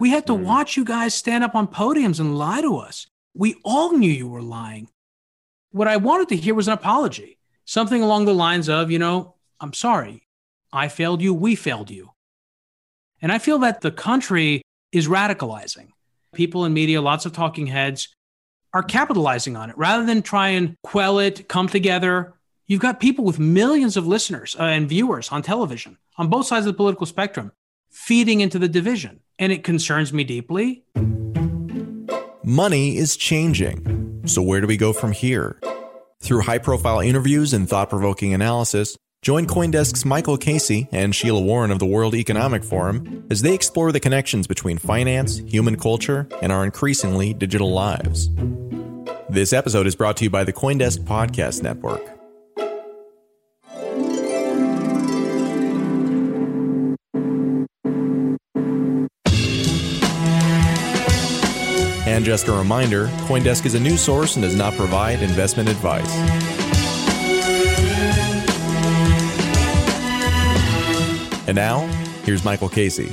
We had to watch you guys stand up on podiums and lie to us. We all knew you were lying. What I wanted to hear was an apology, something along the lines of, you know, I'm sorry, I failed you, we failed you. And I feel that the country is radicalizing. People in media, lots of talking heads, are capitalizing on it. Rather than try and quell it, come together, you've got people with millions of listeners and viewers on television, on both sides of the political spectrum, feeding into the division. And it concerns me deeply. Money is changing. So where do we go from here? Through high-profile interviews and thought-provoking analysis, join CoinDesk's Michael Casey and Sheila Warren of the World Economic Forum as they explore the connections between finance, human culture, and our increasingly digital lives. This episode is brought to you by the CoinDesk Podcast Network. And just a reminder, CoinDesk is a news source and does not provide investment advice. And now, here's Michael Casey.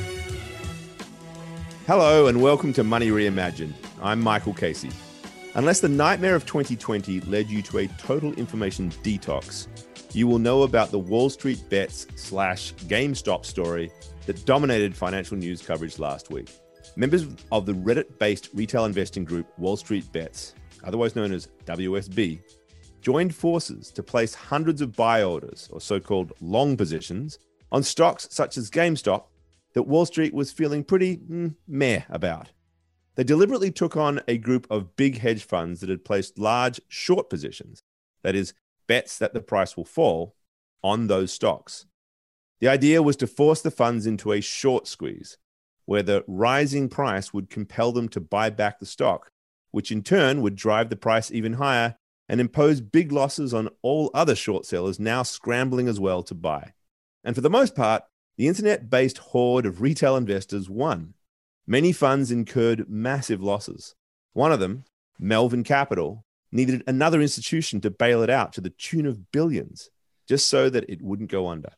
Hello and welcome to Money Reimagined. I'm Michael Casey. Unless the nightmare of 2020 led you to a total information detox, you will know about the Wall Street Bets / GameStop story that dominated financial news coverage last week. Members of the Reddit-based retail investing group Wall Street Bets, otherwise known as WSB, joined forces to place hundreds of buy orders, or so-called long positions, on stocks such as GameStop that Wall Street was feeling pretty meh about. They deliberately took on a group of big hedge funds that had placed large short positions, that is, bets that the price will fall, on those stocks. The idea was to force the funds into a short squeeze, where the rising price would compel them to buy back the stock, which in turn would drive the price even higher and impose big losses on all other short sellers now scrambling as well to buy. And for the most part, the internet-based horde of retail investors won. Many funds incurred massive losses. One of them, Melvin Capital, needed another institution to bail it out to the tune of billions, just so that it wouldn't go under.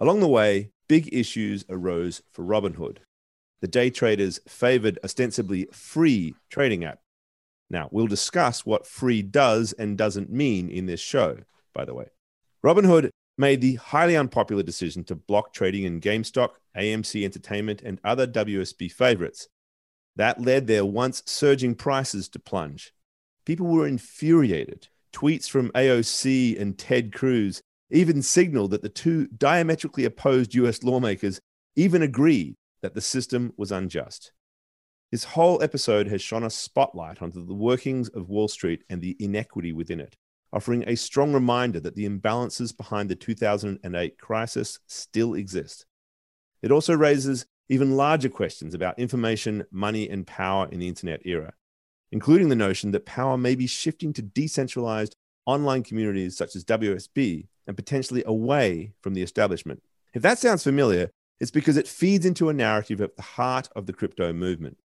Along the way, big issues arose for Robinhood, the day traders' favored ostensibly free trading app. Now, we'll discuss what free does and doesn't mean in this show, by the way. Robinhood made the highly unpopular decision to block trading in GameStop, AMC Entertainment, and other WSB favorites. That led their once surging prices to plunge. People were infuriated. Tweets from AOC and Ted Cruz even signaled that the two diametrically opposed US lawmakers even agreed that the system was unjust. This whole episode has shone a spotlight onto the workings of Wall Street and the inequity within it, offering a strong reminder that the imbalances behind the 2008 crisis still exist. It also raises even larger questions about information, money, and power in the internet era, including the notion that power may be shifting to decentralized online communities such as WSB and potentially away from the establishment. If that sounds familiar, it's because it feeds into a narrative at the heart of the crypto movement.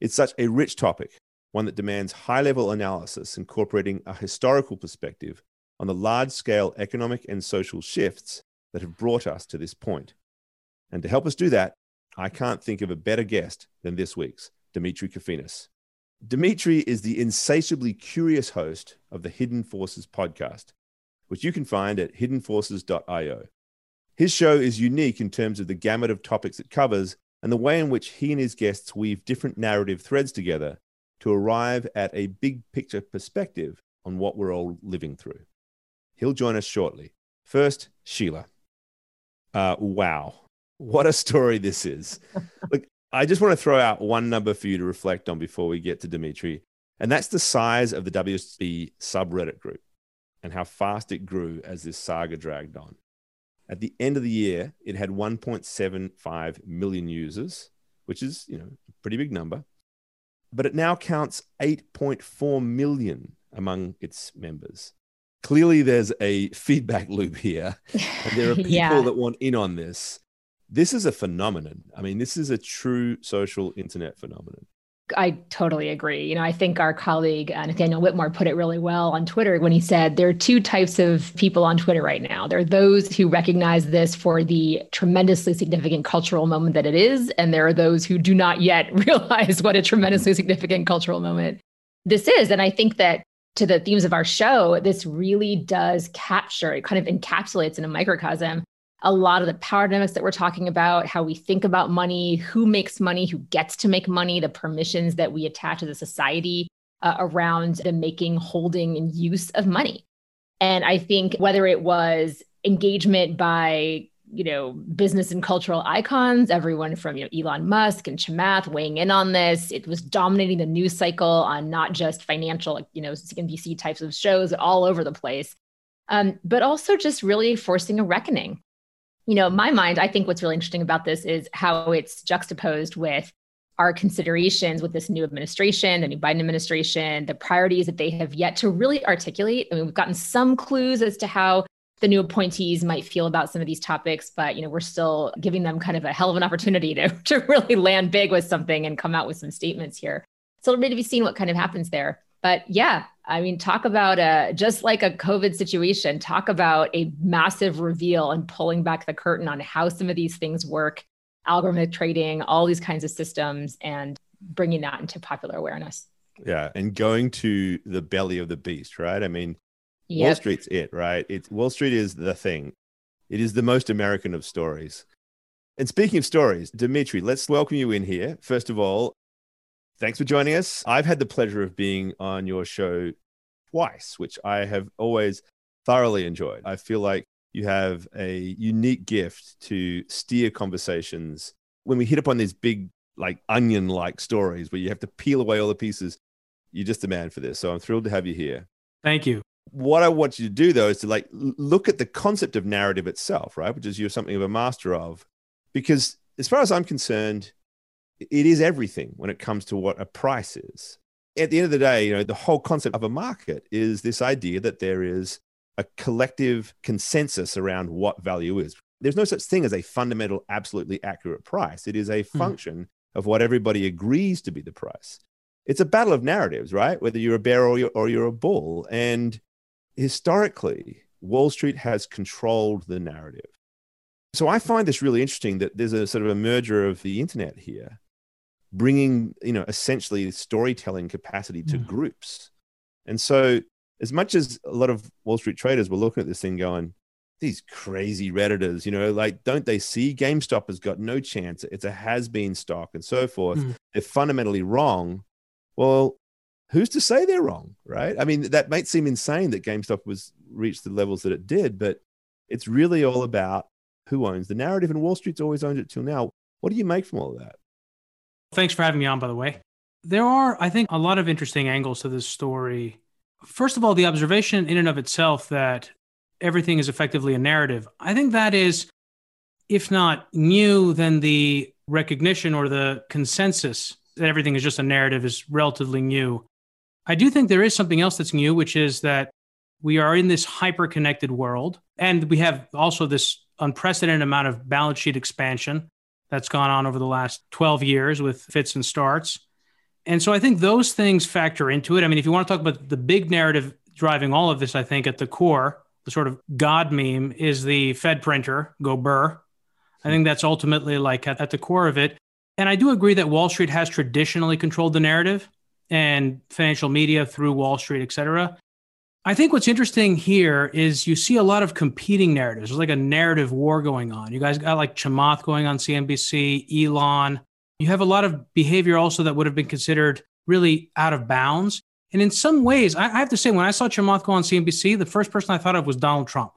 It's such a rich topic, one that demands high-level analysis incorporating a historical perspective on the large-scale economic and social shifts that have brought us to this point. And to help us do that, I can't think of a better guest than this week's, Demetri Kofinas. Demetri is the insatiably curious host of the Hidden Forces podcast, which you can find at hiddenforces.io. His show is unique in terms of the gamut of topics it covers and the way in which he and his guests weave different narrative threads together to arrive at a big picture perspective on what we're all living through. He'll join us shortly. First, Sheila. Wow. What a story this is. Look, I just want to throw out one number for you to reflect on before we get to Demetri, and that's the size of the WSB subreddit group and how fast it grew as this saga dragged on. At the end of the year, it had 1.75 million users, which is, you know, a pretty big number. But it now counts 8.4 million among its members. Clearly, there's a feedback loop here. And there are people that want in on this. This is a phenomenon. I mean, this is a true social internet phenomenon. I totally agree. You know, I think our colleague, Nathaniel Whitmore, put it really well on Twitter when he said there are two types of people on Twitter right now. There are those who recognize this for the tremendously significant cultural moment that it is, and there are those who do not yet realize what a tremendously significant cultural moment this is. And I think that to the themes of our show, this really does capture, it kind of encapsulates in a microcosm a lot of the power dynamics that we're talking about, how we think about money, who makes money, who gets to make money, the permissions that we attach as a society around the making, holding, and use of money. And I think whether it was engagement by, you know, business and cultural icons, everyone from, you know, Elon Musk and Chamath weighing in on this, it was dominating the news cycle on not just financial, you know, CNBC types of shows all over the place, but also just really forcing a reckoning. You know, in my mind, I think what's really interesting about this is how it's juxtaposed with our considerations with this new administration, the new Biden administration, the priorities that they have yet to really articulate. I mean, we've gotten some clues as to how the new appointees might feel about some of these topics, but, you know, we're still giving them kind of a hell of an opportunity to really land big with something and come out with some statements here. So it'll be to be seen what kind of happens there. But yeah, I mean, talk about just like a COVID situation, talk about a massive reveal and pulling back the curtain on how some of these things work, algorithmic trading, all these kinds of systems, and bringing that into popular awareness. Yeah. And going to the belly of the beast, right? I mean, yep. Wall Street's it, right? Wall Street is the thing. It is the most American of stories. And speaking of stories, Demetri, let's welcome you in here. First of all, thanks for joining us. I've had the pleasure of being on your show twice, which I have always thoroughly enjoyed. I feel like you have a unique gift to steer conversations when we hit upon these big, like onion-like stories where you have to peel away all the pieces. You're just the man for this. So I'm thrilled to have you here. Thank you. What I want you to do, though, is to like look at the concept of narrative itself, right? Which is you're something of a master of, because as far as I'm concerned, it is everything when it comes to what a price is. At the end of the day, you know, the whole concept of a market is this idea that there is a collective consensus around what value is. There's no such thing as a fundamental, absolutely accurate price. It is a function of what everybody agrees to be the price. It's a battle of narratives, right? Whether you're a bear or you're a bull. And historically, Wall Street has controlled the narrative. So I find this really interesting that there's a sort of a merger of the internet here, bringing, you know, essentially storytelling capacity to groups. And so as much as a lot of Wall Street traders were looking at this thing going, these crazy Redditors, you know, like, don't they see GameStop has got no chance? It's a has-been stock and so forth. They're fundamentally wrong. Well, who's to say they're wrong, right? I mean, that might seem insane that GameStop reached the levels that it did, but it's really all about who owns the narrative, and Wall Street's always owned it till now. What do you make from all of that? Thanks for having me on, by the way. There are, I think, a lot of interesting angles to this story. First of all, the observation in and of itself that everything is effectively a narrative. I think that is, if not new, then the recognition or the consensus that everything is just a narrative is relatively new. I do think there is something else that's new, which is that we are in this hyper-connected world, and we have also this unprecedented amount of balance sheet expansion that's gone on over the last 12 years with fits and starts. And so I think those things factor into it. I mean, if you want to talk about the big narrative driving all of this, I think at the core, the sort of God meme is the Fed printer, go burr. I think that's ultimately like at the core of it. And I do agree that Wall Street has traditionally controlled the narrative and financial media through Wall Street, et cetera. I think what's interesting here is you see a lot of competing narratives. There's like a narrative war going on. You guys got like Chamath going on CNBC, Elon. You have a lot of behavior also that would have been considered really out of bounds. And in some ways, I have to say, when I saw Chamath go on CNBC, the first person I thought of was Donald Trump.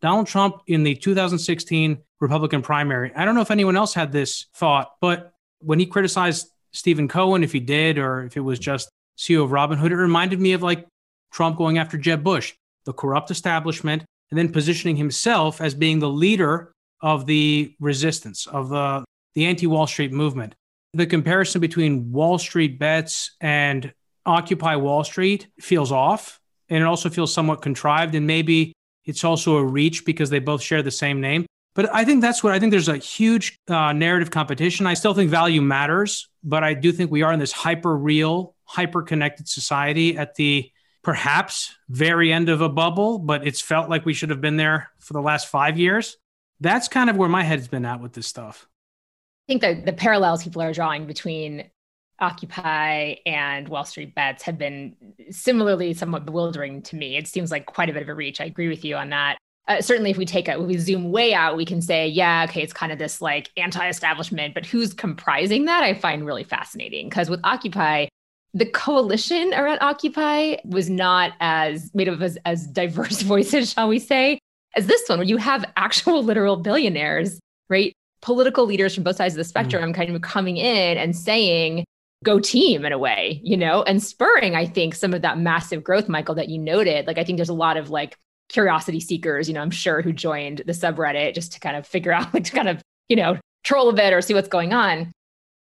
Donald Trump in the 2016 Republican primary. I don't know if anyone else had this thought, but when he criticized Stephen Cohen, if he did, or if it was just CEO of Robinhood, it reminded me of like Trump going after Jeb Bush, the corrupt establishment, and then positioning himself as being the leader of the resistance, of the anti-Wall Street movement. The comparison between Wall Street Bets and Occupy Wall Street feels off, and it also feels somewhat contrived, and maybe it's also a reach because they both share the same name. But I think that's what I think. There's a huge narrative competition. I still think value matters, but I do think we are in this hyper-real, hyper-connected society at the perhaps very end of a bubble, but it's felt like we should have been there for the last 5 years. That's kind of where my head's been at with this stuff. I think that the parallels people are drawing between Occupy and Wall Street Bets have been similarly somewhat bewildering to me. It seems like quite a bit of a reach. I agree with you on that. Certainly, if we zoom way out, we can say, yeah, okay, it's kind of this like anti-establishment, but who's comprising that? I find really fascinating because with Occupy, the coalition around Occupy was not as made up of as diverse voices, shall we say, as this one, where you have actual literal billionaires, right? Political leaders from both sides of the spectrum kind of coming in and saying, go team in a way, you know, and spurring, I think, some of that massive growth, Michael, that you noted. Like, I think there's a lot of like curiosity seekers, you know, I'm sure who joined the subreddit just to kind of figure out, like to kind of, you know, troll a bit or see what's going on.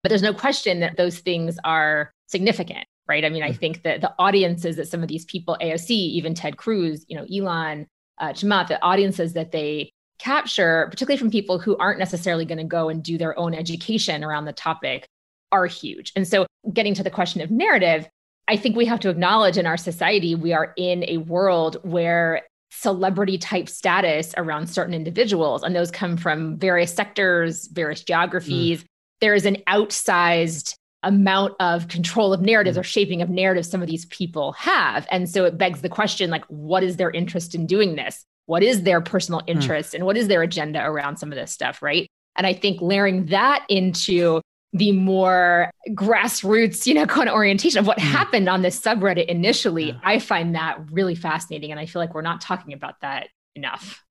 But there's no question that those things are significant, right? I mean, I think that the audiences that some of these people, AOC, even Ted Cruz, you know, Elon, Chamath, the audiences that they capture, particularly from people who aren't necessarily going to go and do their own education around the topic, are huge. And so getting to the question of narrative, I think we have to acknowledge in our society, we are in a world where celebrity type status around certain individuals, and those come from various sectors, various geographies. There is an outsized amount of control of narratives or shaping of narratives some of these people have. And so it begs the question, like, what is their interest in doing this? What is their personal interest and what is their agenda around some of this stuff, right? And I think layering that into the more grassroots, you know, kind of orientation of what happened on this subreddit initially, I find that really fascinating. And I feel like we're not talking about that enough.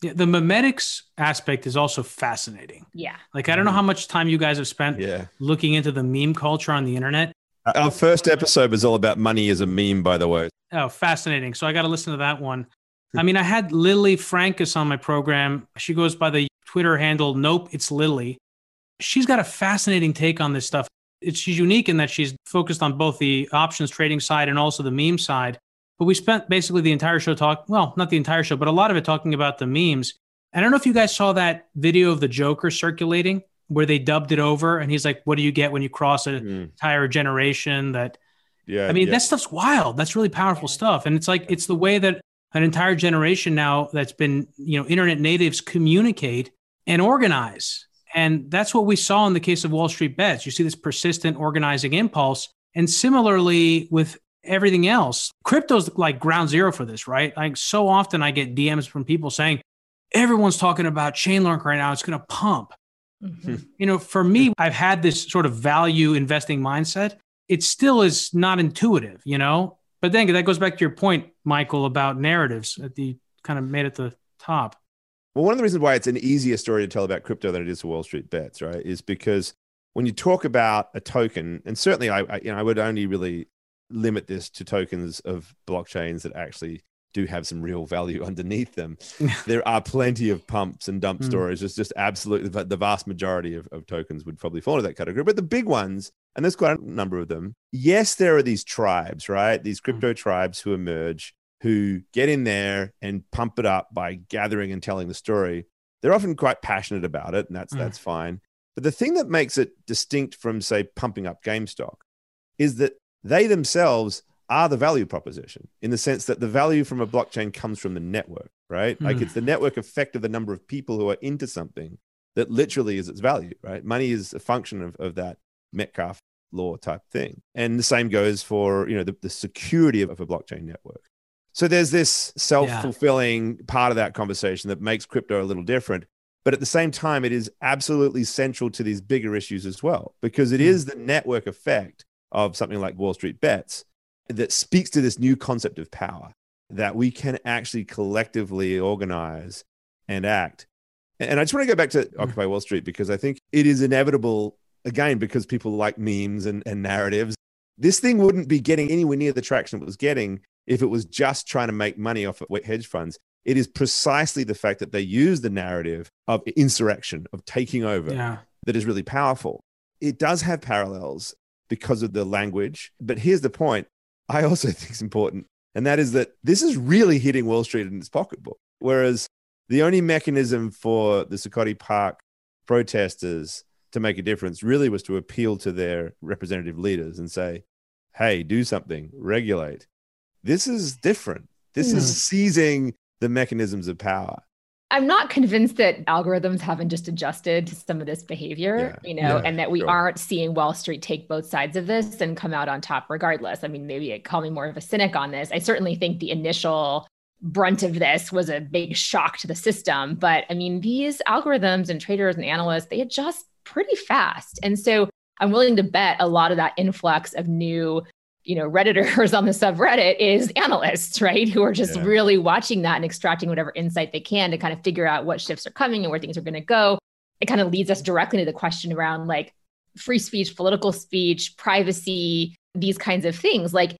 Yeah, the memetics aspect is also fascinating. Yeah. Like, I don't know how much time you guys have spent looking into the meme culture on the internet. Our first episode was all about money as a meme, by the way. Oh, fascinating. So I got to listen to that one. I mean, I had Lily Francis on my program. She goes by the Twitter handle, Nope, It's Lily. She's got a fascinating take on this stuff. She's unique in that she's focused on both the options trading side and also the meme side. But we spent basically the entire show not the entire show, but a lot of it talking about the memes. I don't know if you guys saw that video of the Joker circulating where they dubbed it over and he's like, what do you get when you cross an entire generation? That stuff's wild. That's really powerful stuff. And it's like, it's the way that an entire generation now that's been, you know, internet natives communicate and organize. And that's what we saw in the case of Wall Street Bets. You see this persistent organizing impulse. And similarly with everything else, crypto's like ground zero for this, right? Like, so often I get DMs from people saying, everyone's talking about Chainlink right now. It's going to pump. You know, for me, I've had this sort of value investing mindset. It still is not intuitive, you know, but then that goes back to your point, Michael, about narratives that you kind of made at the top. Well, one of the reasons why it's an easier story to tell about crypto than it is Wall Street Bets, right, is because when you talk about a token, and certainly I would only really limit this to tokens of blockchains that actually do have some real value underneath them. There are plenty of pumps and dump stories. It's just absolutely the vast majority of tokens would probably fall into that category. But the big ones, and there's quite a number of them. Yes, there are these tribes, right? These crypto tribes who emerge, who get in there and pump it up by gathering and telling the story. They're often quite passionate about it, and that's fine. But the thing that makes it distinct from, say, pumping up GameStop is that they themselves are the value proposition, in the sense that the value from a blockchain comes from the network, right? Like, it's the network effect of the number of people who are into something that literally is its value, right? Money is a function of that Metcalfe law type thing. And the same goes for, you know, the security of a blockchain network. So there's this self-fulfilling part of that conversation that makes crypto a little different. But at the same time, it is absolutely central to these bigger issues as well, because it is the network effect of something like Wall Street Bets that speaks to this new concept of power, that we can actually collectively organize and act. And I just want to go back to Occupy Wall Street, because I think it is inevitable, again, because people like memes and narratives. This thing wouldn't be getting anywhere near the traction it was getting if it was just trying to make money off of hedge funds. It is precisely the fact that they use the narrative of insurrection, of taking over, that is really powerful. It does have parallels because of the language. But here's the point I also think is important, and that is that this is really hitting Wall Street in its pocketbook. Whereas the only mechanism for the Zuccotti Park protesters to make a difference really was to appeal to their representative leaders and say, hey, do something, regulate. This is different. This is seizing the mechanisms of power. I'm not convinced that algorithms haven't just adjusted to some of this behavior, and that we aren't seeing Wall Street take both sides of this and come out on top regardless. I mean, maybe call me more of a cynic on this. I certainly think the initial brunt of this was a big shock to the system. But I mean, these algorithms and traders and analysts, they adjust pretty fast. And so I'm willing to bet a lot of that influx of new Redditors on the subreddit is analysts, right? Who are just really watching that and extracting whatever insight they can to kind of figure out what shifts are coming and where things are going to go. It kind of leads us directly to the question around like free speech, political speech, privacy, these kinds of things. Like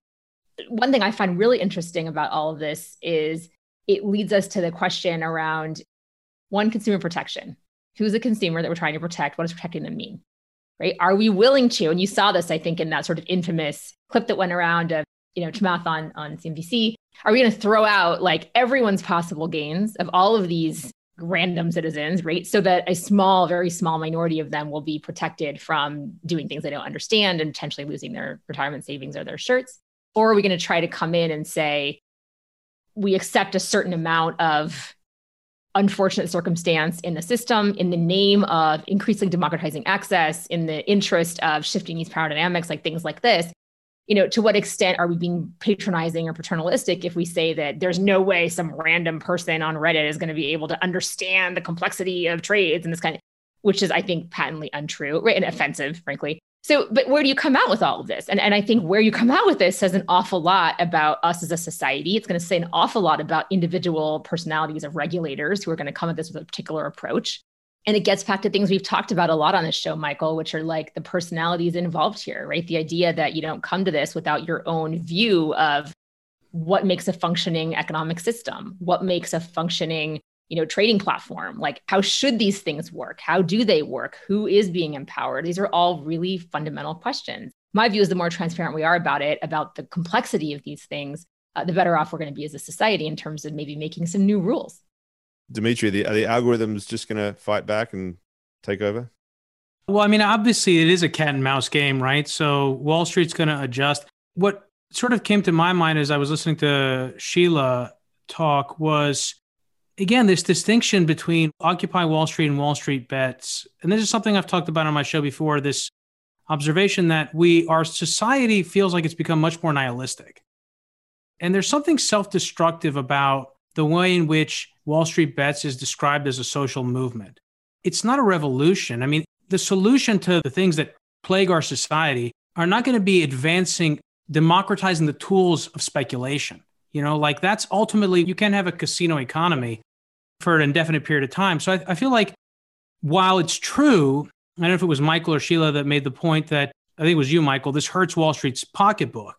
one thing I find really interesting about all of this is it leads us to the question around one, consumer protection. Who's a consumer that we're trying to protect? What does protecting them mean? Right? Are we willing to, and you saw this, I think, in that sort of infamous clip that went around of, Chamath on CNBC, are we going to throw out like everyone's possible gains of all of these random citizens, right? So that a small, very small minority of them will be protected from doing things they don't understand and potentially losing their retirement savings or their shirts? Or are we going to try to come in and say, we accept a certain amount of unfortunate circumstance in the system in the name of increasingly democratizing access, in the interest of shifting these power dynamics, like things like this? To what extent are we being patronizing or paternalistic if we say that there's no way some random person on Reddit is going to be able to understand the complexity of trades and this kind of, which is, I think, patently untrue, right? And offensive, frankly. So, but where do you come out with all of this? And I think where you come out with this says an awful lot about us as a society. It's going to say an awful lot about individual personalities of regulators who are going to come at this with a particular approach. And it gets back to things we've talked about a lot on this show, Michael, which are like the personalities involved here, right? The idea that you don't come to this without your own view of what makes a functioning economic system, what makes a functioning trading platform. Like, how should these things work? How do they work? Who is being empowered? These are all really fundamental questions. My view is the more transparent we are about it, about the complexity of these things, the better off we're going to be as a society in terms of maybe making some new rules. Demetri, are the algorithms just going to fight back and take over? Well, I mean, obviously it is a cat and mouse game, right? So Wall Street's going to adjust. What sort of came to my mind as I was listening to Sheila talk was, again, this distinction between Occupy Wall Street and Wall Street Bets. And this is something I've talked about on my show before, this observation that our society feels like it's become much more nihilistic. And there's something self-destructive about the way in which Wall Street Bets is described as a social movement. It's not a revolution. I mean, the solution to the things that plague our society are not going to be democratizing the tools of speculation. Like that's ultimately, you can't have a casino economy for an indefinite period of time. So I feel like while it's true, I don't know if it was Michael or Sheila that made the point that, I think it was you, Michael, this hurts Wall Street's pocketbook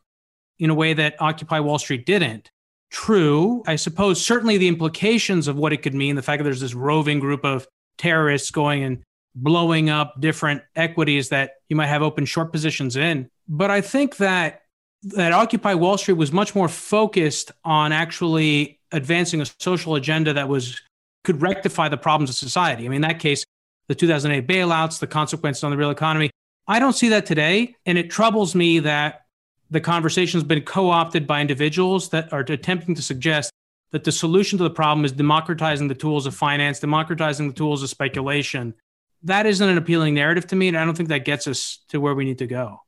in a way that Occupy Wall Street didn't. True, I suppose, certainly the implications of what it could mean, the fact that there's this roving group of terrorists going and blowing up different equities that you might have open short positions in. But I think that Occupy Wall Street was much more focused on actually advancing a social agenda that could rectify the problems of society. I mean, in that case, the 2008 bailouts, the consequences on the real economy. I don't see that today. And it troubles me that the conversation has been co-opted by individuals that are attempting to suggest that the solution to the problem is democratizing the tools of finance, democratizing the tools of speculation. That isn't an appealing narrative to me. And I don't think that gets us to where we need to go.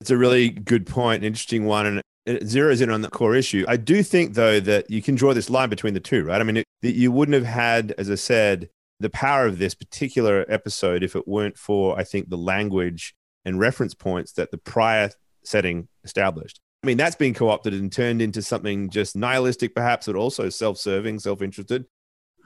It's a really good point, an interesting one, and it zeroes in on the core issue. I do think, though, that you can draw this line between the two, right? I mean, you wouldn't have had, as I said, the power of this particular episode if it weren't for, I think, the language and reference points that the prior setting established. I mean, that's been co-opted and turned into something just nihilistic, perhaps, but also self-serving, self-interested.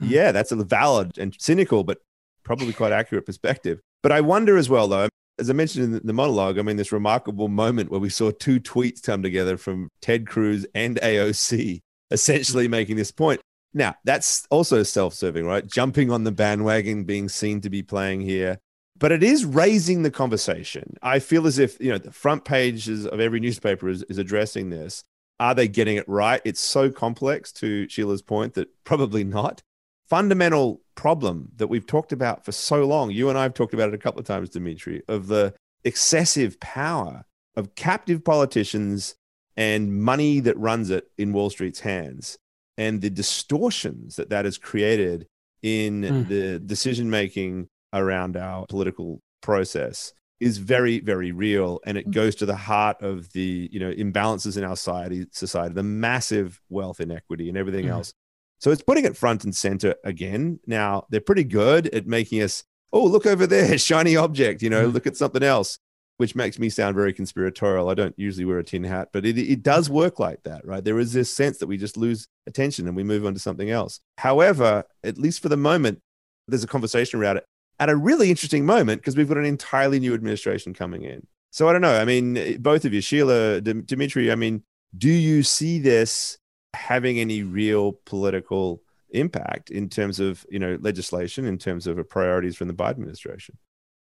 Yeah, that's a valid and cynical, but probably quite accurate perspective. But I wonder as well, though, as I mentioned in the monologue, I mean, this remarkable moment where we saw two tweets come together from Ted Cruz and AOC, essentially making this point. Now, that's also self-serving, right? Jumping on the bandwagon, being seen to be playing here. But it is raising the conversation. I feel as if, the front pages of every newspaper is addressing this. Are they getting it right? It's so complex, to Sheila's point, that probably not. fundamental problem that we've talked about for so long. You and I have talked about it a couple of times, Demetri, of the excessive power of captive politicians and money that runs it in Wall Street's hands, and the distortions that that has created in the decision-making around our political process is very, very real. And it goes to the heart of the, you know, imbalances in our society, the massive wealth inequity and everything else. So it's putting it front and center again. Now, they're pretty good at making us, oh, look over there, shiny object, you know, look at something else, which makes me sound very conspiratorial. I don't usually wear a tin hat, but it does work like that, right? There is this sense that we just lose attention and we move on to something else. However, at least for the moment, there's a conversation around it at a really interesting moment because we've got an entirely new administration coming in. So I don't know. I mean, both of you, Sheila, Demetri, I mean, do you see this having any real political impact in terms of, you know, legislation, in terms of priorities from the Biden administration?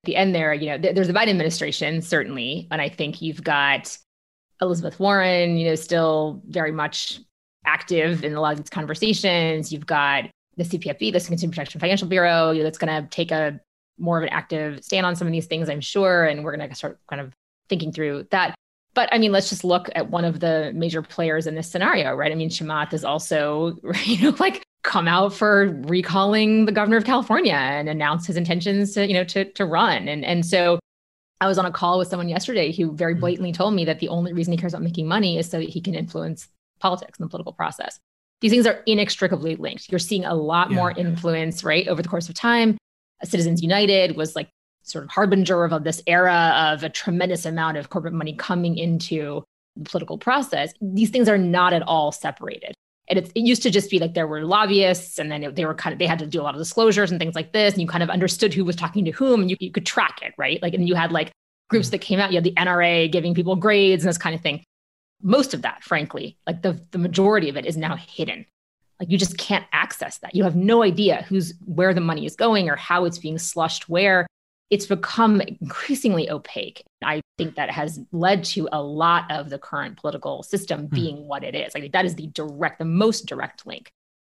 At the end there, you know, there's the Biden administration, certainly. And I think you've got Elizabeth Warren, you know, still very much active in a lot of these conversations. You've got the CFPB, the Consumer Protection Financial Bureau, you know, that's going to take a more of an active stand on some of these things, I'm sure. And we're going to start kind of thinking through that. But I mean, let's just look at one of the major players in this scenario, right? I mean, Chamath is also, you know, like come out for recalling the governor of California and announced his intentions to, you know, to run. And so I was on a call with someone yesterday who very blatantly told me that the only reason he cares about making money is so that he can influence politics and the political process. These things are inextricably linked. You're seeing a lot more influence, right? Over the course of time, Citizens United was like sort of harbinger of this era of a tremendous amount of corporate money coming into the political process. These things are not at all separated. And it used to just be like there were lobbyists, and then they had to do a lot of disclosures and things like this. And you kind of understood who was talking to whom, and you could track it, right? Like, and you had like groups that came out, you had the NRA giving people grades and this kind of thing. Most of that, frankly, like the majority of it is now hidden. Like you just can't access that. You have no idea where the money is going or how it's being slushed where. It's become increasingly opaque. I think that has led to a lot of the current political system being what it is. Like that is the most direct link.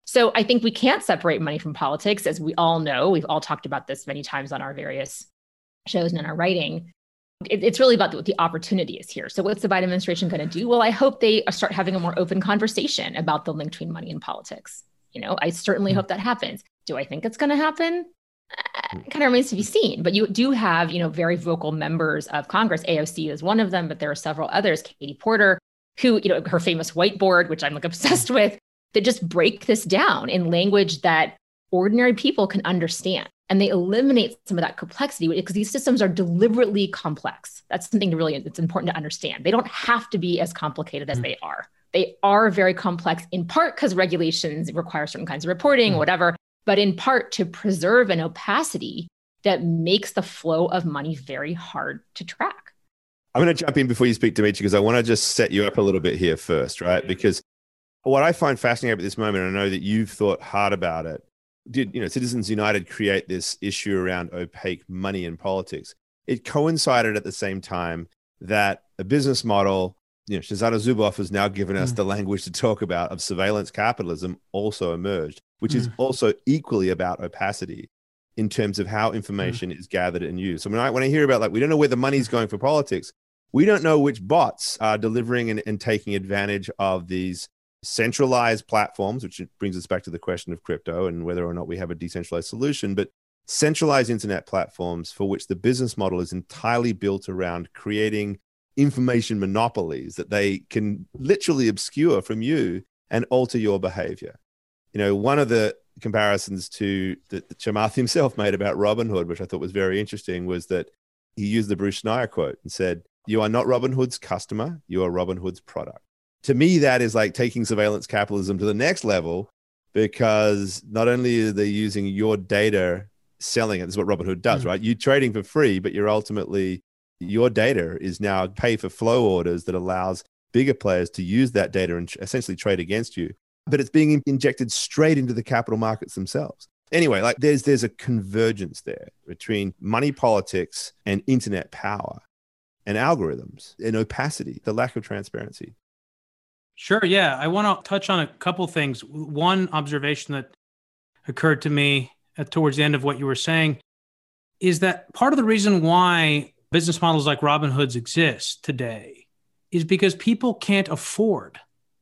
So I think we can't separate money from politics. As we all know, we've all talked about this many times on our various shows and in our writing. It's really about what the opportunity is here. So what's the Biden administration going to do? Well, I hope they start having a more open conversation about the link between money and politics. You know, I certainly hope that happens. Do I think it's going to happen? It kind of remains to be seen. But you do have, you know, very vocal members of Congress. AOC is one of them, but there are several others. Katie Porter, who, you know, her famous whiteboard, which I'm like obsessed with, that just break this down in language that ordinary people can understand. And they eliminate some of that complexity because these systems are deliberately complex. That's something it's important to understand. They don't have to be as complicated as they are. They are very complex in part because regulations require certain kinds of reporting, whatever, but in part to preserve an opacity that makes the flow of money very hard to track. I'm going to jump in before you speak, Demetri, because I want to just set you up a little bit here first, right? Because what I find fascinating about this moment, and I know that you've thought hard about it, did, you know, Citizens United create this issue around opaque money in politics? It coincided at the same time that a business model, you know, Shoshana Zuboff has now given us the language to talk about of surveillance capitalism also emerged, which is also equally about opacity in terms of how information is gathered and used. So when I hear about like, we don't know where the money's going for politics, we don't know which bots are delivering and taking advantage of these centralized platforms, which brings us back to the question of crypto and whether or not we have a decentralized solution, but centralized internet platforms for which the business model is entirely built around creating information monopolies that they can literally obscure from you and alter your behavior. You know, one of the comparisons to that Chamath himself made about Robinhood, which I thought was very interesting, was that he used the Bruce Schneier quote and said, "You are not Robinhood's customer, you are Robinhood's product." To me, that is like taking surveillance capitalism to the next level, because not only are they using your data, selling it, this is what Robinhood does, right? You're trading for free, but you're ultimately, your data is now pay for flow orders that allows bigger players to use that data and essentially trade against you. But it's being injected straight into the capital markets themselves. Anyway, like there's a convergence there between money politics and internet power and algorithms and opacity, the lack of transparency. Sure. Yeah. I want to touch on a couple things. One observation that occurred to me towards the end of what you were saying is that part of the reason why business models like Robinhood's exist today is because people can't afford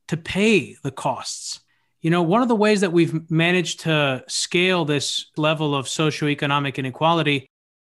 to pay the costs. You know, one of the ways that we've managed to scale this level of socioeconomic inequality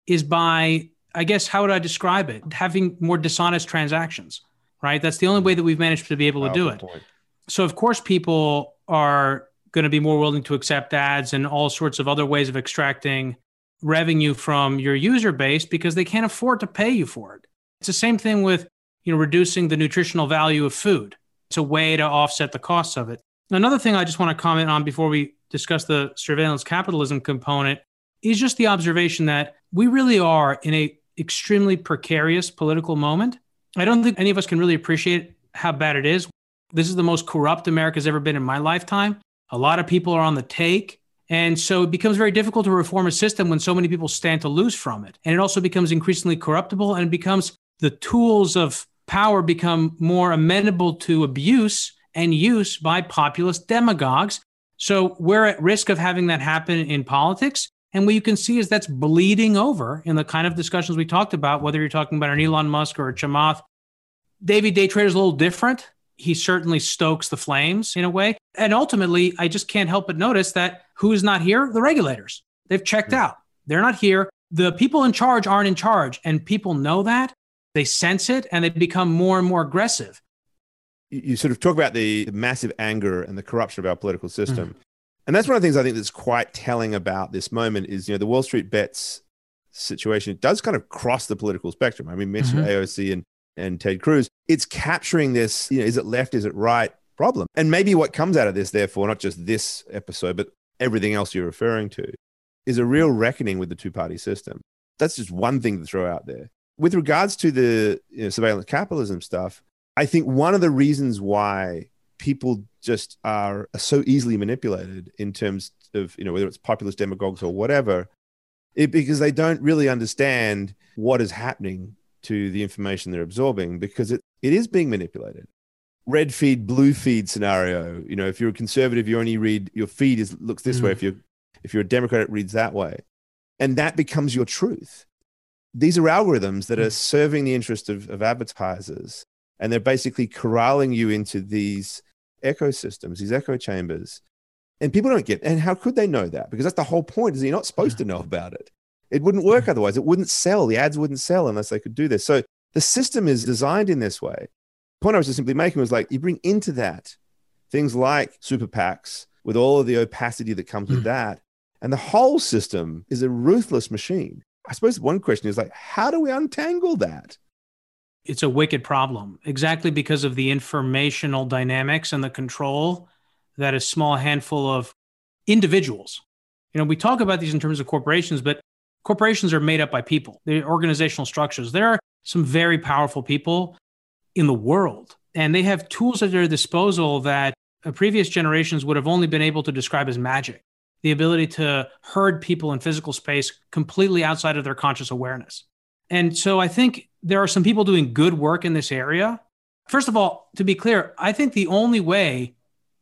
is by, I guess, how would I describe it? Having more dishonest transactions, right? That's the only way that we've managed to be able to do it. Point. So of course, people are going to be more willing to accept ads and all sorts of other ways of extracting revenue from your user base because they can't afford to pay you for it. It's the same thing with, you know, reducing the nutritional value of food. It's a way to offset the costs of it. Another thing I just want to comment on before we discuss the surveillance capitalism component is just the observation that we really are in an extremely precarious political moment. I don't think any of us can really appreciate how bad it is. This is the most corrupt America's ever been in my lifetime. A lot of people are on the take. And so it becomes very difficult to reform a system when so many people stand to lose from it. And it also becomes increasingly corruptible, and it becomes the tools of power become more amenable to abuse and use by populist demagogues. So we're at risk of having that happen in politics. And what you can see is that's bleeding over in the kind of discussions we talked about, whether you're talking about an Elon Musk or a Chamath. Davey Day Trader is a little different. He certainly stokes the flames in a way. And ultimately, I just can't help but notice that who is not here? The regulators. They've checked out. They're not here. The people in charge aren't in charge. And people know that. They sense it, and they become more and more aggressive. You sort of talk about the massive anger and the corruption of our political system. Mm-hmm. And that's one of the things I think that's quite telling about this moment is, you know, the Wall Street Bets situation, it does kind of cross the political spectrum. I mean, we mentioned AOC and Ted Cruz. It's capturing this, you know, is it left, is it right problem? And maybe what comes out of this, therefore, not just this episode, but everything else you're referring to, is a real reckoning with the two-party system. That's just one thing to throw out there. With regards to the surveillance capitalism stuff, I think one of the reasons why people just are so easily manipulated in terms of, you know, whether it's populist demagogues or whatever, because they don't really understand what is happening to the information they're absorbing, because it is being manipulated. Red feed, blue feed scenario. You know, if you're a conservative, you only read your feed looks this way. If you're a Democrat, it reads that way, and that becomes your truth. These are algorithms that are serving the interest of advertisers, and they're basically corralling you into these ecosystems, these echo chambers, and people don't get. And how could they know that? Because that's the whole point: is you're not supposed to know about it. It wouldn't work otherwise. It wouldn't sell. The ads wouldn't sell unless they could do this. So the system is designed in this way. The point I was just simply making was, like, you bring into that things like super PACs with all of the opacity that comes with that. And the whole system is a ruthless machine. I suppose one question is, like, how do we untangle that? It's a wicked problem, exactly because of the informational dynamics and the control that a small handful of individuals. You know, we talk about these in terms of corporations, but corporations are made up by people. They're organizational structures. There are some very powerful people in the world, and they have tools at their disposal that previous generations would have only been able to describe as magic. The ability to herd people in physical space completely outside of their conscious awareness. And so I think there are some people doing good work in this area. First of all, to be clear, I think the only way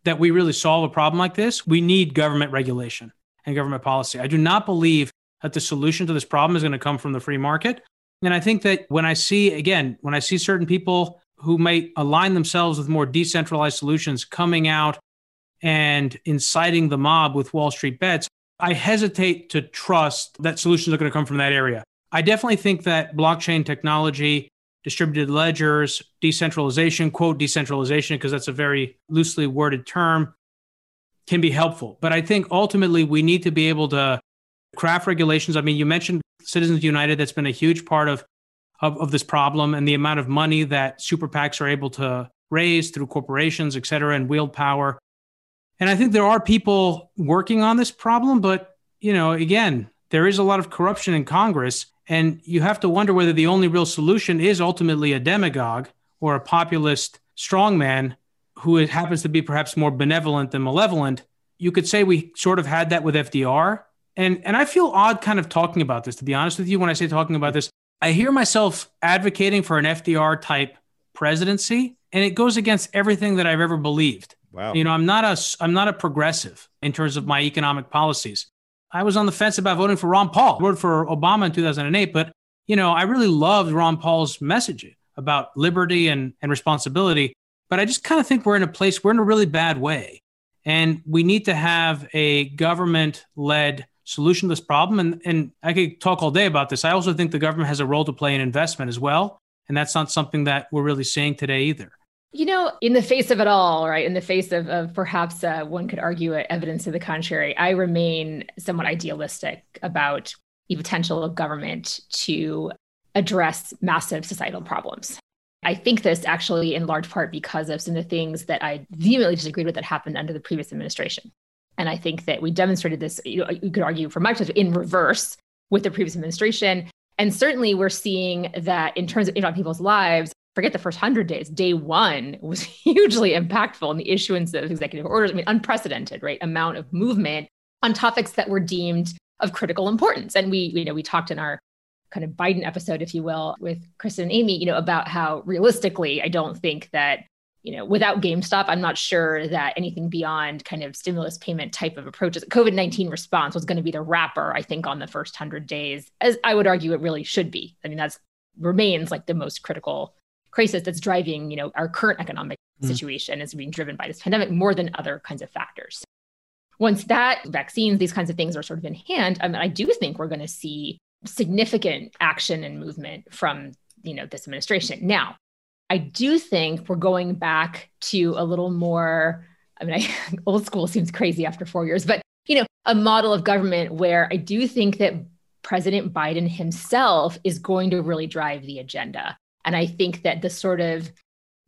that we really solve a problem like this, we need government regulation and government policy. I do not believe that the solution to this problem is going to come from the free market. And I think that when I see certain people who might align themselves with more decentralized solutions coming out and inciting the mob with Wall Street Bets, I hesitate to trust that solutions are going to come from that area. I definitely think that blockchain technology, distributed ledgers, decentralization, quote decentralization, because that's a very loosely worded term, can be helpful. But I think ultimately we need to be able to craft regulations. I mean, you mentioned Citizens United. That's been a huge part of this problem, and the amount of money that super PACs are able to raise through corporations, et cetera, and wield power. And I think there are people working on this problem, but, you know, again, there is a lot of corruption in Congress, and you have to wonder whether the only real solution is ultimately a demagogue or a populist strongman who happens to be perhaps more benevolent than malevolent. You could say we sort of had that with FDR. And I feel odd kind of talking about this, to be honest with you. When I say talking about this, I hear myself advocating for an FDR type presidency, and it goes against everything that I've ever believed. Wow. You know, I'm not a progressive in terms of my economic policies. I was on the fence about voting for Ron Paul. I voted for Obama in 2008, but, you know, I really loved Ron Paul's message about liberty and responsibility. But I just kind of think we're in a really bad way. And we need to have a government-led solution to this problem. And I could talk all day about this. I also think the government has a role to play in investment as well. And that's not something that we're really seeing today either. You know, in the face of it all, right, in the face of perhaps one could argue evidence to the contrary, I remain somewhat idealistic about the potential of government to address massive societal problems. I think this actually in large part because of some of the things that I vehemently disagreed with that happened under the previous administration. And I think that we demonstrated this, you know, you could argue from my perspective, in reverse with the previous administration. And certainly we're seeing that in terms of impact on people's lives, forget the first 100 days, day one was hugely impactful in the issuance of executive orders. I mean, unprecedented, right, amount of movement on topics that were deemed of critical importance. And we talked in our kind of Biden episode, if you will, with Kristen and Amy, you know, about how realistically, I don't think that, you know, without GameStop, I'm not sure that anything beyond kind of stimulus payment type of approaches, COVID-19 response was going to be the wrapper, I think, on the first 100 days, as I would argue it really should be. I mean, that remains like the most critical crisis that's driving, you know, our current economic situation is being driven by this pandemic more than other kinds of factors. Once that vaccines, these kinds of things are sort of in hand, I mean, I do think we're going to see significant action and movement from, you know, this administration. Now, I do think we're going back to a little more, I mean, old school seems crazy after 4 years, but, you know, a model of government where I do think that President Biden himself is going to really drive the agenda. And I think that the sort of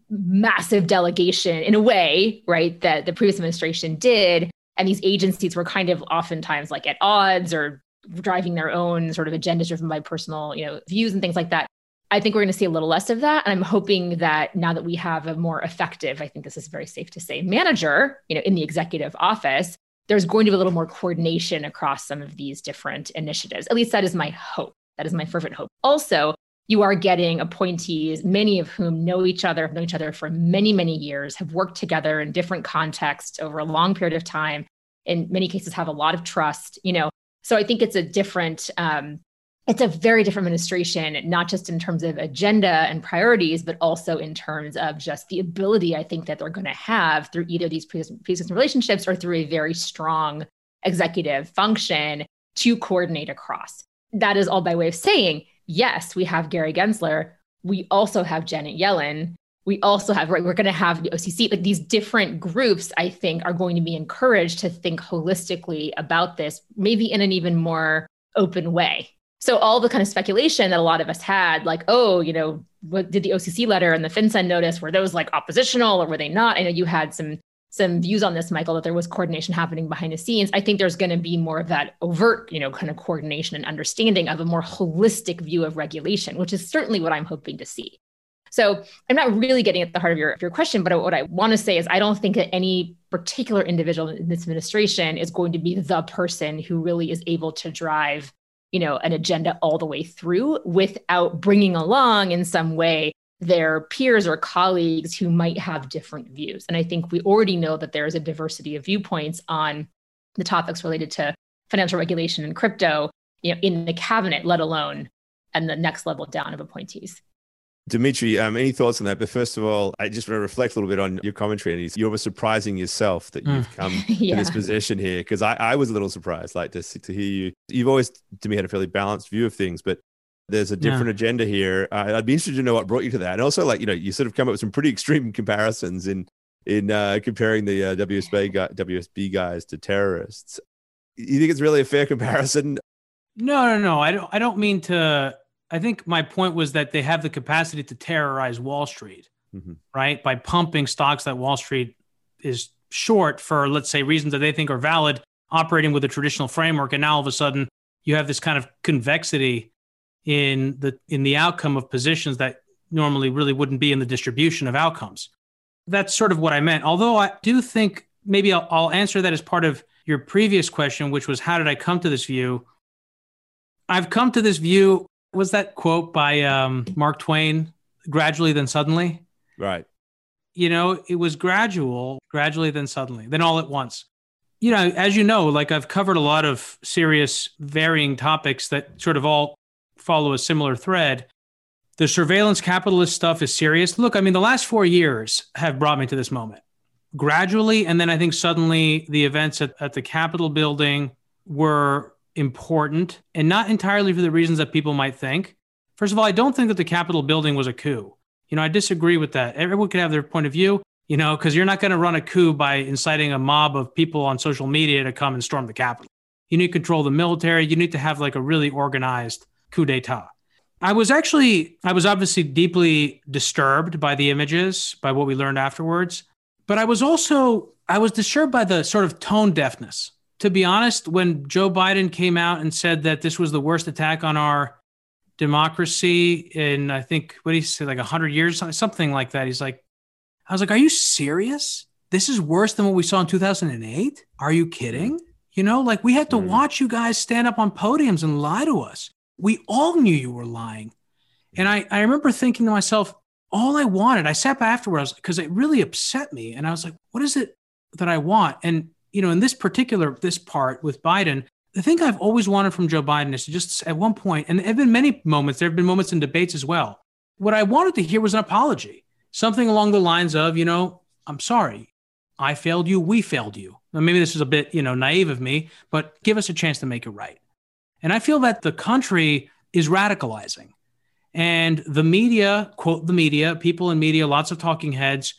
massive delegation in a way, right, that the previous administration did, and these agencies were kind of oftentimes like at odds or driving their own sort of agendas driven by personal, you know, views and things like that. I think we're going to see a little less of that. And I'm hoping that now that we have a more effective, I think this is very safe to say, manager, you know, in the executive office, there's going to be a little more coordination across some of these different initiatives. At least that is my hope. That is my fervent hope. Also, you are getting appointees, many of whom know each other, have known each other for many, many years, have worked together in different contexts over a long period of time, in many cases have a lot of trust, you know. So I think it's a different, it's a very different administration, not just in terms of agenda and priorities, but also in terms of just the ability, I think, that they're going to have through either these pre-existing relationships or through a very strong executive function to coordinate across. That is all by way of saying, yes, we have Gary Gensler. We also have Janet Yellen. We also have, right, we're going to have the OCC. Like these different groups, I think, are going to be encouraged to think holistically about this, maybe in an even more open way. So all the kind of speculation that a lot of us had, like, oh, you know, what did the OCC letter and the FinCEN notice, were those like oppositional or were they not? I know you had some views on this, Michael, that there was coordination happening behind the scenes. I think there's going to be more of that overt, you know, kind of coordination and understanding of a more holistic view of regulation, which is certainly what I'm hoping to see. So I'm not really getting at the heart of your question, but what I want to say is I don't think that any particular individual in this administration is going to be the person who really is able to drive, you know, an agenda all the way through without bringing along in some way their peers or colleagues who might have different views. And I think we already know that there is a diversity of viewpoints on the topics related to financial regulation and crypto, you know, in the cabinet, let alone and the next level down of appointees. Demetri, any thoughts on that? But first of all, I just want to reflect a little bit on your commentary. And you were surprising yourself that you've come to this position here, because I was a little surprised, like to hear you. You've always, to me, had a fairly balanced view of things, but there's a different agenda here. I'd be interested to know what brought you to that. And also, like, you know, you sort of come up with some pretty extreme comparisons in comparing the WSB guys to terrorists. You think it's really a fair comparison? No. I don't mean to. I think my point was that they have the capacity to terrorize Wall Street, right? By pumping stocks that Wall Street is short for, let's say, reasons that they think are valid, operating with a traditional framework. And now all of a sudden you have this kind of convexity in the outcome of positions that normally really wouldn't be in the distribution of outcomes. That's sort of what I meant. Although I do think maybe I'll answer that as part of your previous question, which was, how did I come to this view? I've come to this view. Was that quote by Mark Twain, gradually then suddenly? Right. you know, it was gradually, then suddenly, then all at once. You know, as you know, like I've covered a lot of serious varying topics that sort of all follow a similar thread. The surveillance capitalist stuff is serious. Look, I mean, the last 4 years have brought me to this moment. Gradually, and then I think suddenly the events at the Capitol building were important and not entirely for the reasons that people might think. First of all, I don't think that the Capitol building was a coup. You know, I disagree with that. Everyone could have their point of view, you know, because you're not going to run a coup by inciting a mob of people on social media to come and storm the Capitol. You need to control the military. You need to have like a really organized coup d'etat. I was obviously deeply disturbed by the images, by what we learned afterwards. But I was disturbed by the sort of tone deafness. To be honest, when Joe Biden came out and said that this was the worst attack on our democracy in, I think, what did he say, like 100 years, something like that. He's like, I was like, are you serious? This is worse than what we saw in 2008? Are you kidding? You know, like we had to watch you guys stand up on podiums and lie to us. We all knew you were lying. And I remember thinking to myself, all I wanted, I sat back afterwards because it really upset me. And I was like, what is it that I want? And, you know, in this part with Biden, the thing I've always wanted from Joe Biden is to just at one point, and there have been many moments, there have been moments in debates as well. What I wanted to hear was an apology, something along the lines of, you know, I'm sorry, I failed you, we failed you. Now, maybe this is a bit, you know, naive of me, but give us a chance to make it right. And I feel that the country is radicalizing. And the media, quote the media, people in media, lots of talking heads,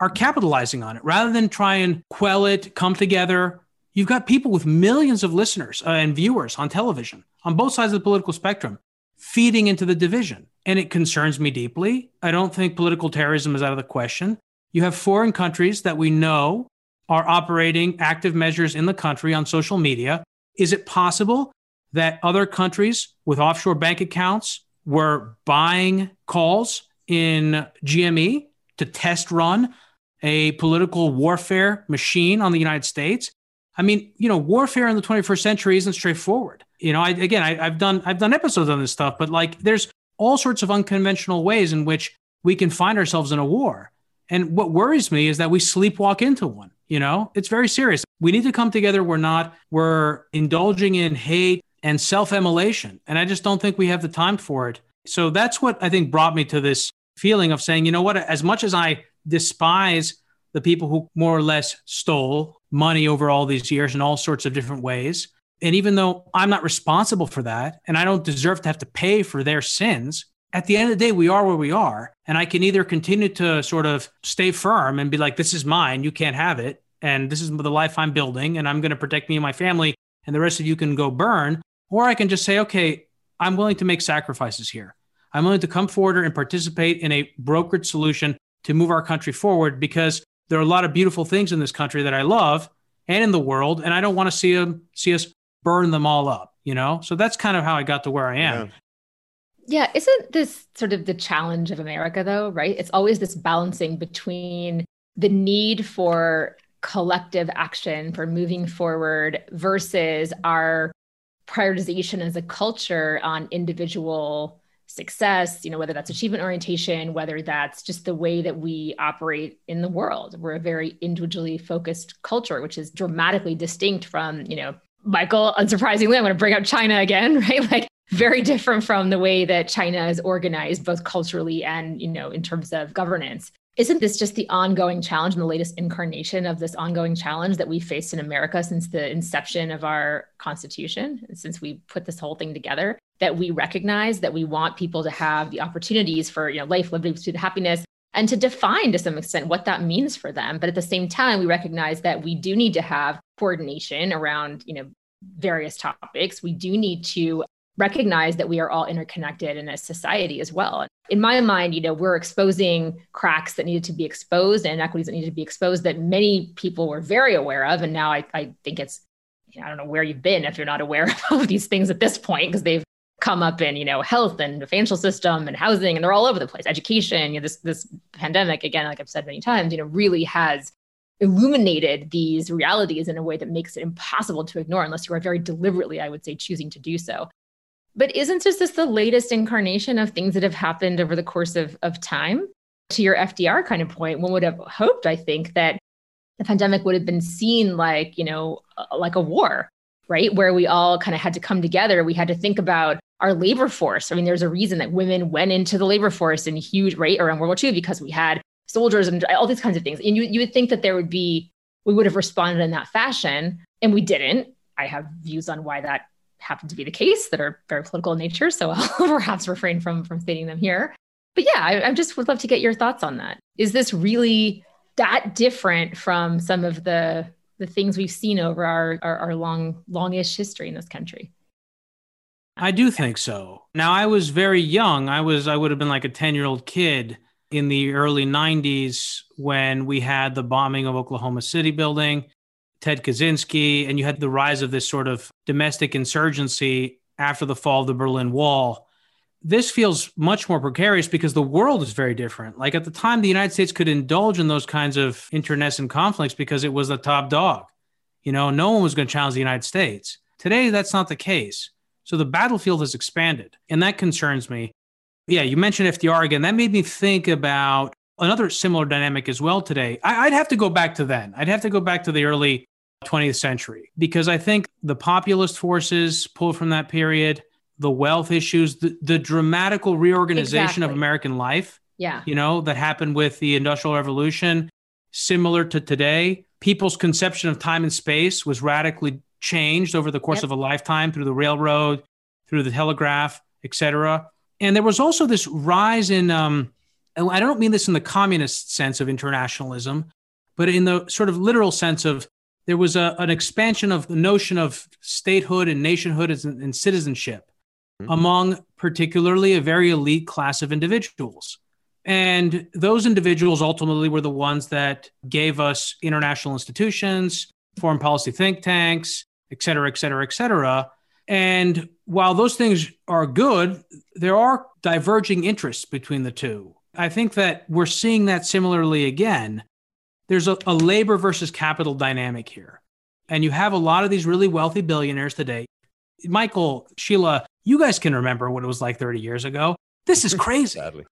are capitalizing on it. Rather than try and quell it, come together, you've got people with millions of listeners and viewers on television, on both sides of the political spectrum, feeding into the division. And it concerns me deeply. I don't think political terrorism is out of the question. You have foreign countries that we know are operating active measures in the country on social media. Is it possible that other countries with offshore bank accounts were buying calls in GME to test run a political warfare machine on the United States? I mean, you know, warfare in the 21st century isn't straightforward. You know, I've done episodes on this stuff, but like there's all sorts of unconventional ways in which we can find ourselves in a war. And what worries me is that we sleepwalk into one, you know, it's very serious. We need to come together. We're indulging in hate and self-immolation. And I just don't think we have the time for it. So that's what I think brought me to this feeling of saying, you know what, as much as I despise the people who more or less stole money over all these years in all sorts of different ways, and even though I'm not responsible for that, and I don't deserve to have to pay for their sins, at the end of the day, we are where we are. And I can either continue to sort of stay firm and be like, this is mine, you can't have it. And this is the life I'm building, and I'm going to protect me and my family, and the rest of you can go burn. Or I can just say, okay, I'm willing to make sacrifices here. I'm willing to come forward and participate in a brokered solution to move our country forward, because there are a lot of beautiful things in this country that I love and in the world, and I don't want to see us burn them all up, you know? So that's kind of how I got to where I am. Yeah, isn't this sort of the challenge of America though, right? It's always this balancing between the need for collective action, for moving forward, versus our prioritization as a culture on individual success, you know, whether that's achievement orientation, whether that's just the way that we operate in the world. We're a very individually focused culture, which is dramatically distinct from, you know, Michael, unsurprisingly, I'm going to bring up China again, right? Like very different from the way that China is organized, both culturally and, you know, in terms of governance. Isn't this just the ongoing challenge and the latest incarnation of this ongoing challenge that we faced in America since the inception of our Constitution, since we put this whole thing together, that we recognize that we want people to have the opportunities for, you know, life, liberty, pursuit, happiness, and to define to some extent what that means for them. But at the same time, we recognize that we do need to have coordination around, you know, various topics. We do need to recognize that we are all interconnected in a society as well. In my mind, you know, we're exposing cracks that needed to be exposed and inequities that needed to be exposed that many people were very aware of. And now I think it's, you know, I don't know where you've been if you're not aware of these things at this point, because they've come up in, you know, health and the financial system and housing, and they're all over the place. Education, you know, this pandemic, again, like I've said many times, you know, really has illuminated these realities in a way that makes it impossible to ignore unless you are very deliberately, I would say, choosing to do so. But isn't just this the latest incarnation of things that have happened over the course of time? to your FDR kind of point, one would have hoped, I think, that the pandemic would have been seen like, you know, like a war, right? Where we all kind of had to come together. We had to think about our labor force. I mean, there's a reason that women went into the labor force in huge rate around World War II, because we had soldiers and all these kinds of things. And you would think that there would be, we would have responded in that fashion, and we didn't. I have views on why that happened to be the case that are very political in nature. So I'll perhaps refrain from stating them here. But yeah, I just would love to get your thoughts on that. Is this really that different from some of the things we've seen over our longish history in this country? I do think so. Now, I was very young. I would have been like a 10-year-old kid in the early 90s when we had the bombing of Oklahoma City building, Ted Kaczynski, and you had the rise of this sort of domestic insurgency after the fall of the Berlin Wall. This feels much more precarious because the world is very different. Like at the time, the United States could indulge in those kinds of internecine conflicts because it was the top dog. You know, no one was going to challenge the United States. Today, that's not the case. So the battlefield has expanded, and that concerns me. Yeah, you mentioned FDR again. That made me think about another similar dynamic as well today. I'd have to go back to then. I'd have to go back to the early 20th century, because I think the populist forces pulled from that period, the wealth issues, the dramatical reorganization of American life, you know, that happened with the Industrial Revolution, similar to today. People's conception of time and space was radically changed over the course of a lifetime through the railroad, through the telegraph, et cetera. And there was also this rise in, I don't mean this in the communist sense of internationalism, but in the sort of literal sense of there was an expansion of the notion of statehood and nationhood and citizenship among particularly a very elite class of individuals. And those individuals ultimately were the ones that gave us international institutions, foreign policy think tanks, et cetera, et cetera, et cetera. And while those things are good, there are diverging interests between the two. I think that we're seeing that similarly again. There's a labor versus capital dynamic here. And you have a lot of these really wealthy billionaires today. Michael, Sheila, you guys can remember what it was like 30 years ago. This is crazy. Sadly.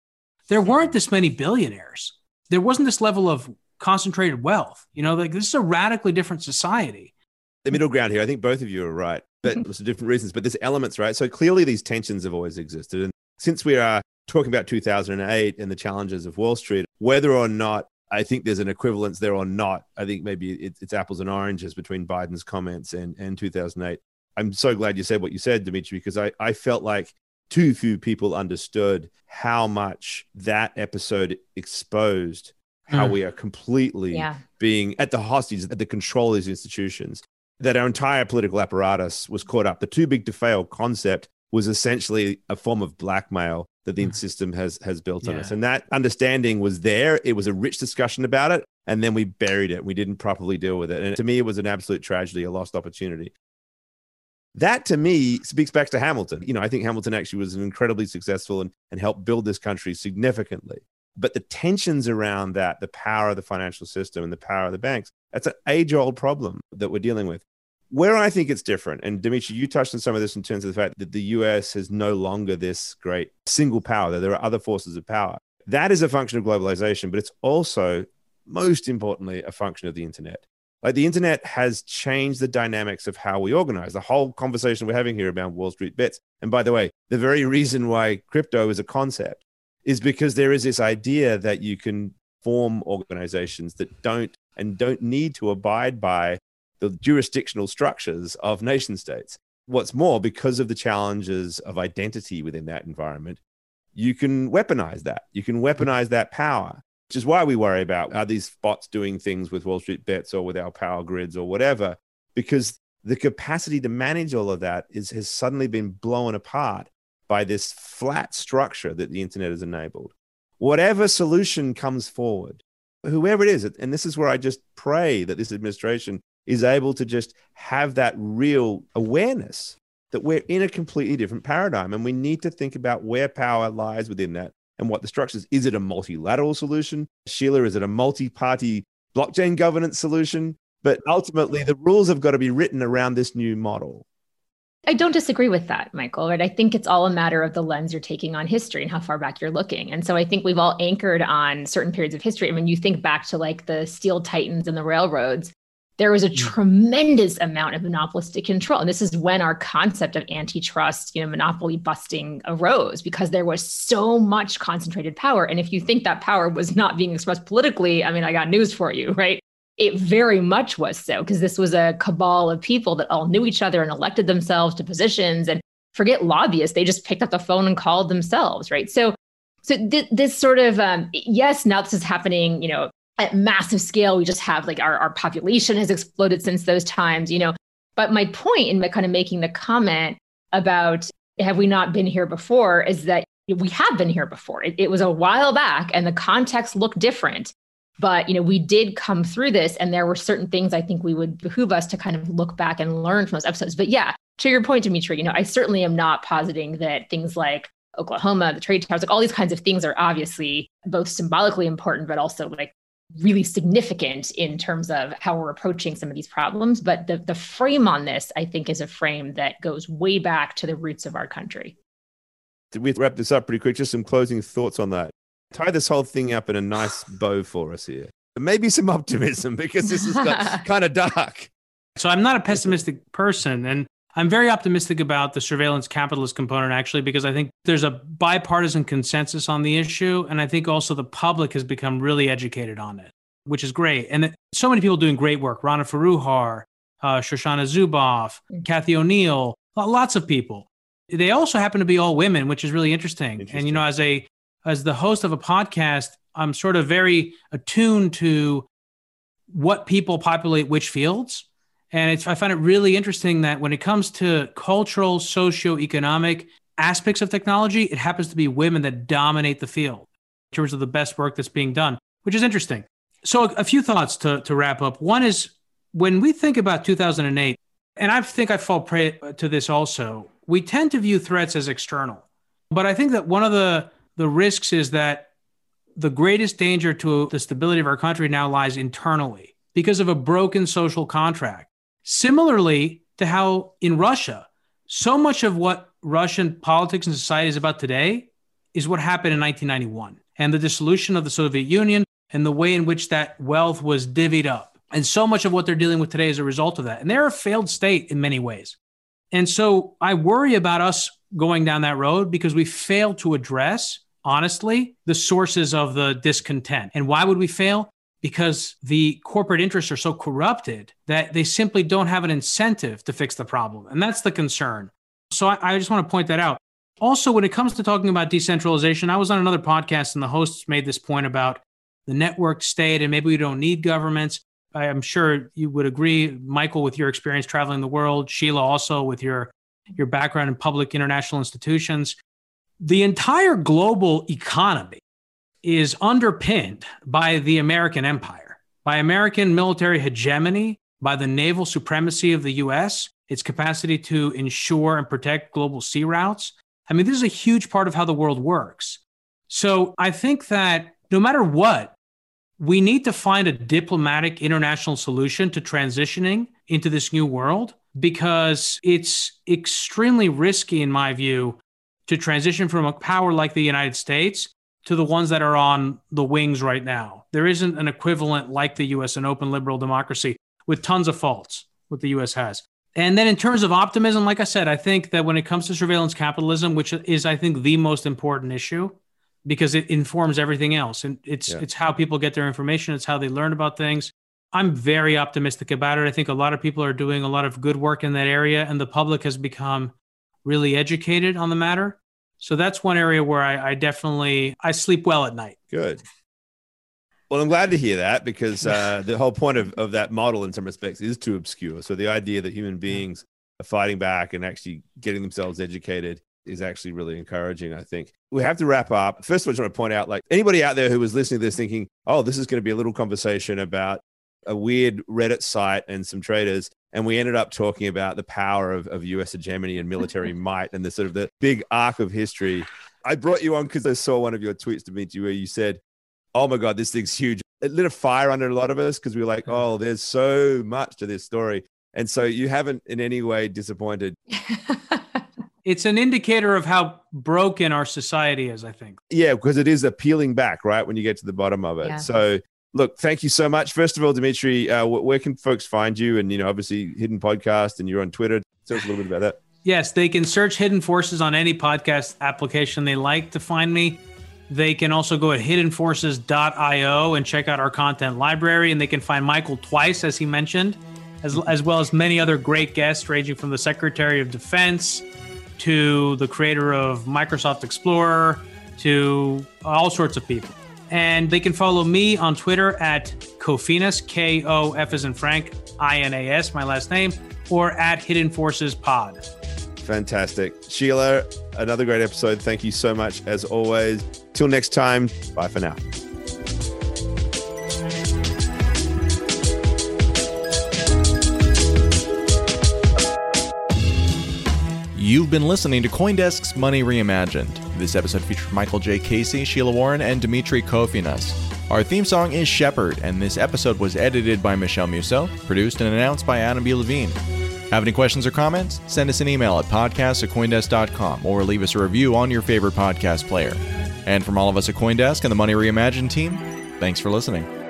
There weren't this many billionaires. There wasn't this level of concentrated wealth. You know, like this is a radically different society. The middle ground here, I think both of you are right, but for different reasons, but there's elements, right? So clearly these tensions have always existed. And since we are talking about 2008 and the challenges of Wall Street, whether or not I think there's an equivalence there or not, I think maybe it's apples and oranges between Biden's comments and 2008. I'm so glad you said what you said, Demetri, because I felt like too few people understood how much that episode exposed how we are completely being at the hostage, at the control of these institutions, that our entire political apparatus was caught up. The too big to fail concept was essentially a form of blackmail that the system has built on us. And that understanding was there. It was a rich discussion about it. And then we buried it. We didn't properly deal with it. And to me, it was an absolute tragedy, a lost opportunity. That to me speaks back to Hamilton. You know, I think Hamilton actually was an incredibly successful and helped build this country significantly. But the tensions around that, the power of the financial system and the power of the banks, that's an age-old problem that we're dealing with. Where I think it's different, and Demetri, you touched on some of this in terms of the fact that the US is no longer this great single power, that there are other forces of power. That is a function of globalization, but it's also, most importantly, a function of the internet. Like the internet has changed the dynamics of how we organize. The whole conversation we're having here about Wall Street Bets, and by the way, the very reason why crypto is a concept is because there is this idea that you can form organizations that don't need to abide by the jurisdictional structures of nation states. What's more, because of the challenges of identity within that environment, you can weaponize that. You can weaponize that power, which is why we worry about, are these bots doing things with Wall Street Bets or with our power grids or whatever? Because the capacity to manage all of that has suddenly been blown apart by this flat structure that the internet has enabled. Whatever solution comes forward, whoever it is, and this is where I just pray that this administration is able to just have that real awareness that we're in a completely different paradigm, and we need to think about where power lies within that and what the structure is. Is it a multilateral solution? Sheila, is it a multi-party blockchain governance solution? But ultimately, the rules have got to be written around this new model. I don't disagree with that, Michael, right? I think it's all a matter of the lens you're taking on history and how far back you're looking. And so I think we've all anchored on certain periods of history. I mean, you think back to like the steel titans and the railroads, there was a tremendous amount of monopolistic control. And this is when our concept of antitrust, monopoly busting arose, because there was so much concentrated power. And if you think that power was not being expressed politically, I mean, I got news for you, right? It very much was so, because this was a cabal of people that all knew each other and elected themselves to positions. And forget lobbyists, they just picked up the phone and called themselves, right? So this sort of, yes, now this is happening, at massive scale. We just have like our population has exploded since those times, But my point in kind of making the comment about have we not been here before is that we have been here before. It was a while back and the context looked different. But, we did come through this and there were certain things I think we would behoove us to kind of look back and learn from those episodes. But yeah, to your point, Demetri, I certainly am not positing that things like Oklahoma, the trade towers, like all these kinds of things are obviously both symbolically important, but also like really significant in terms of how we're approaching some of these problems. But the frame on this, I think, is a frame that goes way back to the roots of our country. Did we wrap this up pretty quick? Just some closing thoughts on that. Tie this whole thing up in a nice bow for us here. Maybe some optimism, because this is kind of dark. So I'm not a pessimistic person, and I'm very optimistic about the surveillance capitalist component, actually, because I think there's a bipartisan consensus on the issue. And I think also the public has become really educated on it, which is great. And so many people doing great work. Rana Faruhar, Shoshana Zuboff, Kathy O'Neill, lots of people. They also happen to be all women, which is really interesting. And, as the host of a podcast, I'm sort of very attuned to what people populate which fields. And I find it really interesting that when it comes to cultural, socioeconomic aspects of technology, it happens to be women that dominate the field in terms of the best work that's being done, which is interesting. So a few thoughts to wrap up. One is when we think about 2008, and I think I fall prey to this also, we tend to view threats as external. But I think that one of the risks is that the greatest danger to the stability of our country now lies internally because of a broken social contract. Similarly to how in Russia, so much of what Russian politics and society is about today is what happened in 1991 and the dissolution of the Soviet Union and the way in which that wealth was divvied up. And so much of what they're dealing with today is a result of that. And they're a failed state in many ways. And so I worry about us going down that road because we fail to address honestly, the sources of the discontent. And why would we fail? Because the corporate interests are so corrupted that they simply don't have an incentive to fix the problem. And that's the concern. So I just want to point that out. Also, when it comes to talking about decentralization, I was on another podcast and the hosts made this point about the networked state and maybe we don't need governments. I'm sure you would agree, Michael, with your experience traveling the world, Sheila, also with your background in public international institutions. The entire global economy is underpinned by the American empire, by American military hegemony, by the naval supremacy of the U.S., its capacity to ensure and protect global sea routes. I mean, this is a huge part of how the world works. So I think that no matter what, we need to find a diplomatic international solution to transitioning into this new world because it's extremely risky, in my view, to transition from a power like the United States to the ones that are on the wings right now. There isn't an equivalent like the U.S., an open liberal democracy with tons of faults, what the U.S. has. And then in terms of optimism, like I said, I think that when it comes to surveillance capitalism, which is, I think, the most important issue because it informs everything else. And it's how people get their information. It's how they learn about things. I'm very optimistic about it. I think a lot of people are doing a lot of good work in that area and the public has become really educated on the matter. So that's one area where I definitely sleep well at night. Good. Well, I'm glad to hear that because the whole point of that model in some respects is too obscure. So the idea that human beings are fighting back and actually getting themselves educated is actually really encouraging, I think. We have to wrap up. First of all, I just want to point out, like anybody out there who was listening to this thinking, oh, this is going to be a little conversation about a weird Reddit site and some traders. And we ended up talking about the power of US hegemony and military might and the sort of the big arc of history. I brought you on because I saw one of your tweets, Demetri, where you said, oh my God, this thing's huge. It lit a fire under a lot of us because we were like, oh, there's so much to this story. And so you haven't in any way disappointed. It's an indicator of how broken our society is, I think. Yeah, because it is a peeling back, right? When you get to the bottom of it. Yeah. So look, thank you so much. First of all, Demetri, where can folks find you? And, you know, obviously Hidden Podcast, and you're on Twitter. Tell us a little bit about that. Yes, they can search Hidden Forces on any podcast application they like to find me. They can also go at hiddenforces.io and check out our content library. And they can find Michael twice, as he mentioned, as well as many other great guests, ranging from the Secretary of Defense to the creator of Microsoft Explorer to all sorts of people. And they can follow me on Twitter at Kofinas, K-O-F as in Frank, I-N-A-S, my last name, or at Hidden Forces Pod. Fantastic. Sheila, another great episode. Thank you so much, as always. Till next time, bye for now. You've been listening to CoinDesk's Money Reimagined. This episode featured Michael J. Casey, Sheila Warren, and Demetri Kofinas. Our theme song is Shepherd, and this episode was edited by Michelle Musso, produced and announced by Adam B. Levine. Have any questions or comments? Send us an email at podcast@coindesk.com or leave us a review on your favorite podcast player. And from all of us at CoinDesk and the Money Reimagined team, thanks for listening.